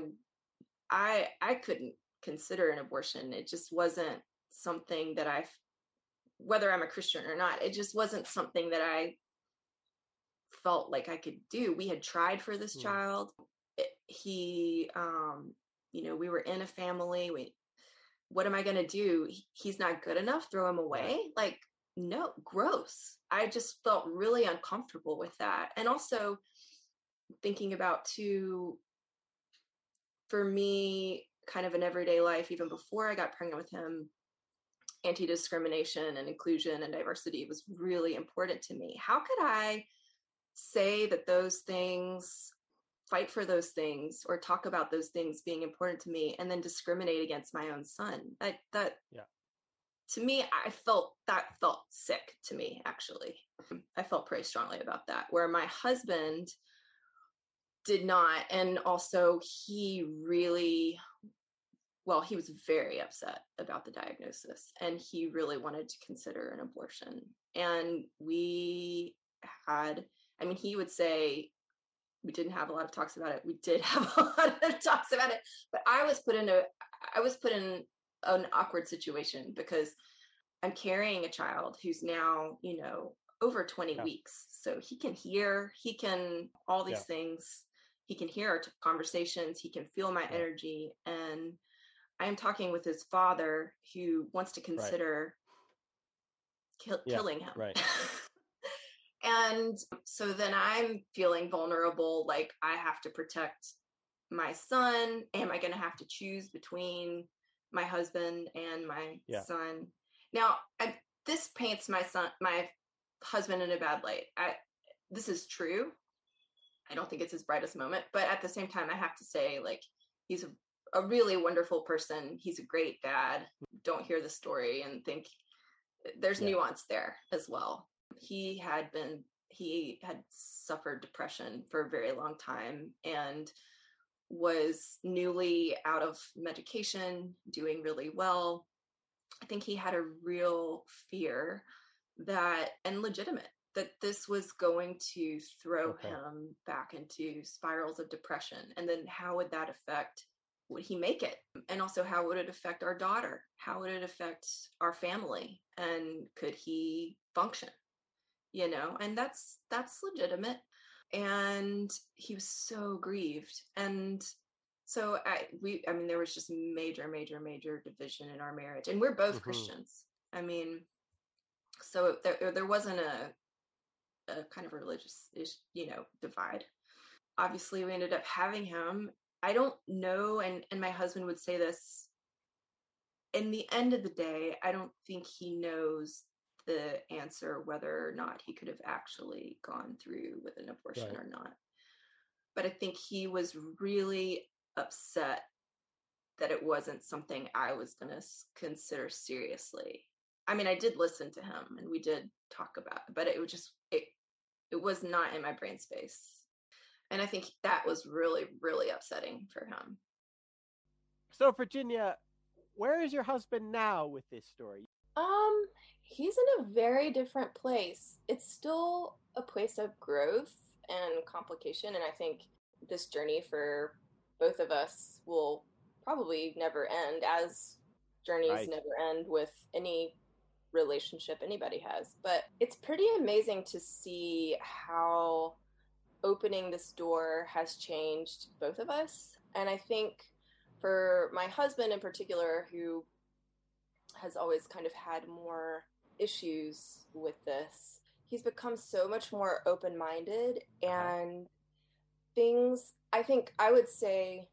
couldn't consider an abortion. It just wasn't something that I, whether I'm a Christian or not, it just wasn't something that I felt like I could do. We had tried for this child. He, you know, we were in a family. What am I going to do? He's not good enough. Throw him away. Like, no, gross. I just felt really uncomfortable with that. And also thinking about too, for me, kind of an everyday life, even before I got pregnant with him, anti-discrimination and inclusion and diversity was really important to me. How could I say that those things, fight for those things, or talk about those things being important to me, and then discriminate against my own son? To me, that felt sick to me, actually. I felt pretty strongly about that, where my husband did not. And also he was very upset about the diagnosis, and he really wanted to consider an abortion. And we had, I mean, he would say we didn't have a lot of talks about it. We did have a lot of talks about it, but I was put in an awkward situation because I'm carrying a child who's now, you know, over 20 weeks. So he can hear, he can all these things. He can hear our conversations. He can feel my energy. And I am talking with his father who wants to consider killing him. Right. And so then I'm feeling vulnerable. Like, I have to protect my son. Am I going to have to choose between my husband and my son? Now, this paints my husband in a bad light. This is true. I don't think it's his brightest moment, but at the same time, I have to say, like, he's a really wonderful person. He's a great dad. Don't hear the story and think there's nuance there as well. He had suffered depression for a very long time and was newly out of medication, doing really well. I think he had a real fear that, and legitimate, that this was going to throw him back into spirals of depression. And then how would that affect, would he make it? And also, how would it affect our daughter? How would it affect our family? And could he function? You know, and that's legitimate. And he was so grieved. And so there was just major division in our marriage, and we're both Christians. I mean, so there wasn't a kind of religious, you know, divide. Obviously, we ended up having him. I don't know. And my husband would say this, in the end of the day, I don't think he knows the answer, whether or not he could have actually gone through with an abortion or not. But I think he was really upset that it wasn't something I was going to consider seriously. I mean, I did listen to him and we did talk about it, but it was just, it was not in my brain space. And I think that was really, really upsetting for him. So Virginia, where is your husband now with this story? He's in a very different place. It's still a place of growth and complication. And I think this journey for both of us will probably never end, as journeys never end with any relationship anybody has. But it's pretty amazing to see how opening this door has changed both of us. And I think for my husband in particular, who has always kind of had more issues with this, he's become so much more open-minded, and things, I think I would say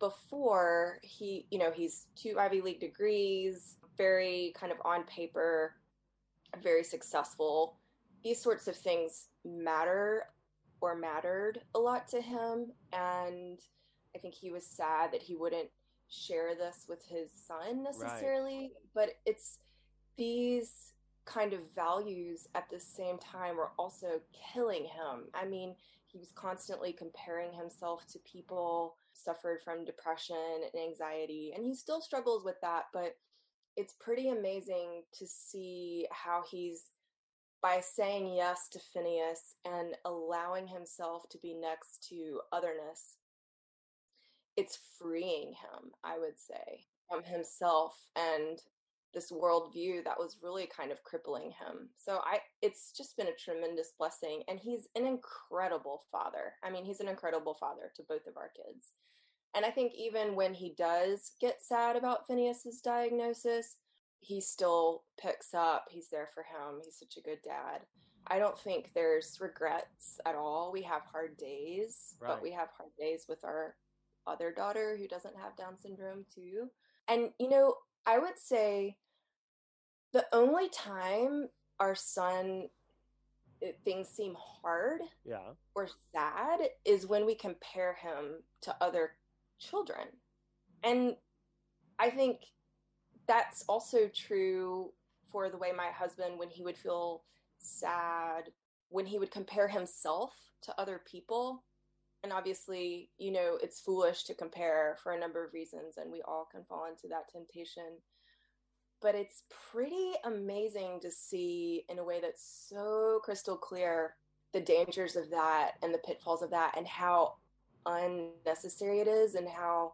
before, he, you know, he's 2 Ivy League degrees, very kind of on paper, very successful. These sorts of things mattered a lot to him. And I think he was sad that he wouldn't share this with his son necessarily, but it's these kind of values at the same time were also killing him. I mean, He was constantly comparing himself to people, suffered from depression and anxiety, and he still struggles with that, but it's pretty amazing to see how he's, by saying yes to Phineas and allowing himself to be next to otherness, it's freeing him, I would say, from himself and this worldview that was really kind of crippling him. So it's just been a tremendous blessing. And he's an incredible father. I mean, he's an incredible father to both of our kids. And I think even when he does get sad about Phineas's diagnosis, he still picks up. He's there for him. He's such a good dad. I don't think there's regrets at all. We have hard days, right, but we have hard days with our other daughter who doesn't have Down syndrome too. And, you know, I would say the only time our son, things seem hard or sad is when we compare him to other children. And I think that's also true for the way my husband, when he would feel sad, when he would compare himself to other people. And obviously, you know, it's foolish to compare for a number of reasons, and we all can fall into that temptation. But it's pretty amazing to see, in a way that's so crystal clear, the dangers of that and the pitfalls of that and how unnecessary it is and how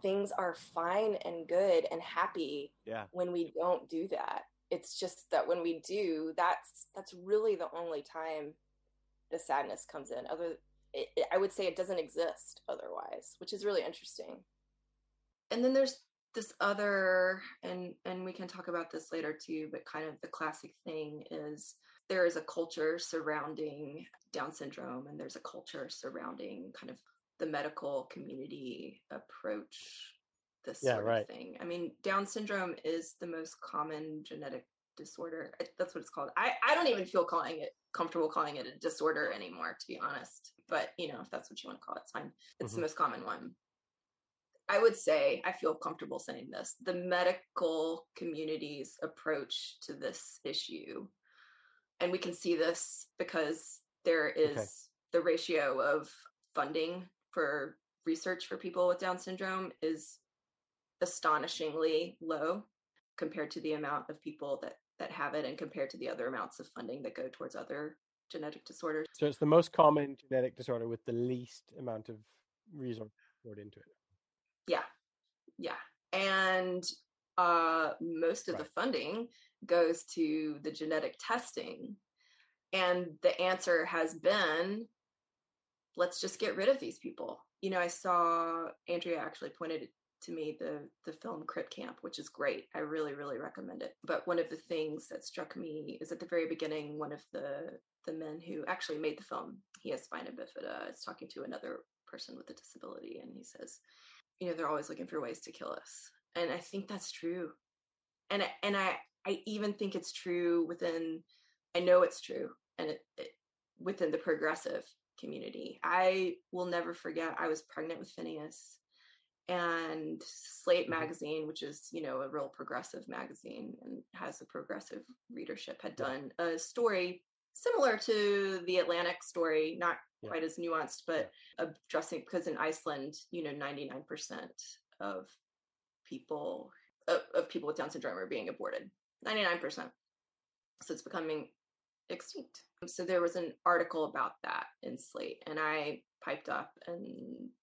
things are fine and good and happy when we don't do that. It's just that when we do, that's really the only time the sadness comes in. I would say it doesn't exist otherwise, which is really interesting. And then there's this other, and we can talk about this later too, but kind of the classic thing is there is a culture surrounding Down syndrome, and there's a culture surrounding kind of the medical community approach this sort of thing. I mean, Down syndrome is the most common genetic disorder. That's what it's called. I don't even feel comfortable calling it a disorder anymore, to be honest. But, you know, if that's what you want to call it, it's fine. It's the most common one. I would say, I feel comfortable saying this, the medical community's approach to this issue, and we can see this because there is the ratio of funding for research for people with Down syndrome is astonishingly low compared to the amount of people that have it, and compared to the other amounts of funding that go towards other genetic disorders. So it's the most common genetic disorder with the least amount of resources poured into it. Yeah. Yeah. And most of the funding goes to the genetic testing. And the answer has been, let's just get rid of these people. You know, I saw Andrea actually pointed it to me, the film Crit Camp, which is great. I really, really recommend it. But one of the things that struck me is at the very beginning, one of the men who actually made the film, he has spina bifida, is talking to another person with a disability. And he says, you know, they're always looking for ways to kill us. And I think that's true. And I even think it's true within, I know it's true. And it within the progressive community. I will never forget, I was pregnant with Phineas, and Slate magazine, which is, you know, a real progressive magazine and has a progressive readership, had done a story similar to the Atlantic story, not quite as nuanced, but addressing, because in Iceland, you know, 99% of people with Down syndrome are being aborted, 99%. So it's becoming extinct. So there was an article about that in Slate, and I piped up, and,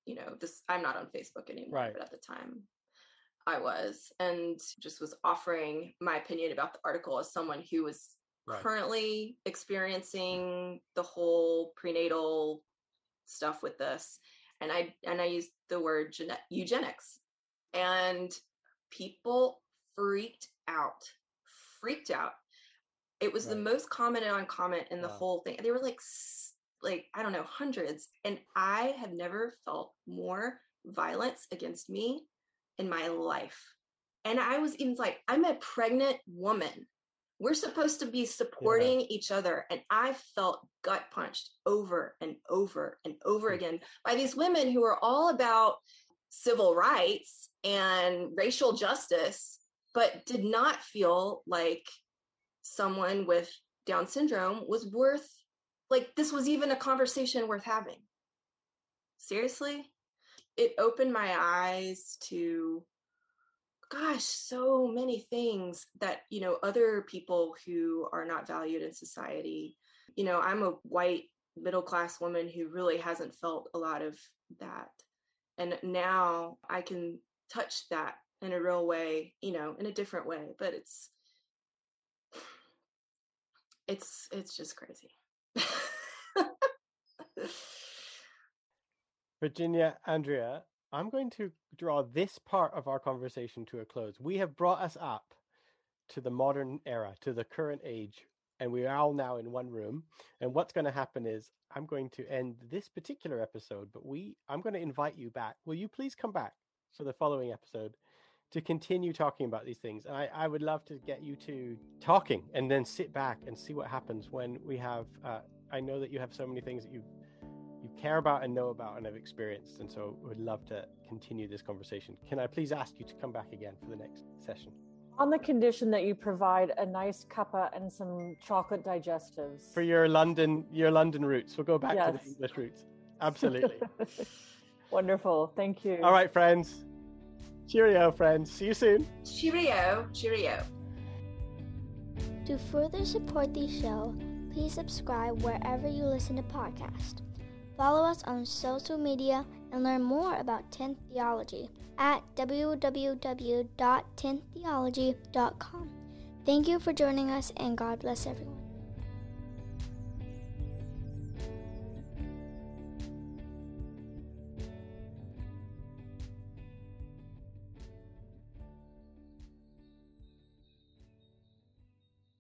you know, this, I'm not on Facebook anymore, but at the time I was, and just was offering my opinion about the article as someone who was currently experiencing the whole prenatal stuff with this. And I used the word eugenics, and people freaked out. It was the most commented on comment in the whole thing. They were like, I don't know, hundreds. And I have never felt more violence against me in my life. And I was even like, I'm a pregnant woman. We're supposed to be supporting each other. And I felt gut punched over and over and over again by these women who are all about civil rights and racial justice, but did not feel like someone with Down syndrome was worth like this was even a conversation worth having. Seriously? It opened my eyes to, gosh, so many things that, you know, other people who are not valued in society, you know, I'm a white middle-class woman who really hasn't felt a lot of that. And now I can touch that in a real way, you know, in a different way, but it's just crazy. Virginia, Andrea, I'm going to draw this part of our conversation to a close. We have brought us up to the modern era, to the current age, and we are all now in one room. And what's going to happen is I'm going to end this particular episode, but I'm going to invite you back. Will you please come back for the following episode to continue talking about these things? And I would love to get you two talking and then sit back and see what happens when we have, I know that you have so many things that you care about and know about and have experienced. And so would love to continue this conversation. Can I please ask you to come back again for the next session? On the condition that you provide a nice cuppa and some chocolate digestives. For your London roots. We'll go back to the English roots. Absolutely. Wonderful. Thank you. All right, friends. Cheerio, friends. See you soon. Cheerio. Cheerio. To further support the show, please subscribe wherever you listen to podcasts. Follow us on social media and learn more about 10th Theology at www.10ththeology.com. Thank you for joining us, and God bless everyone.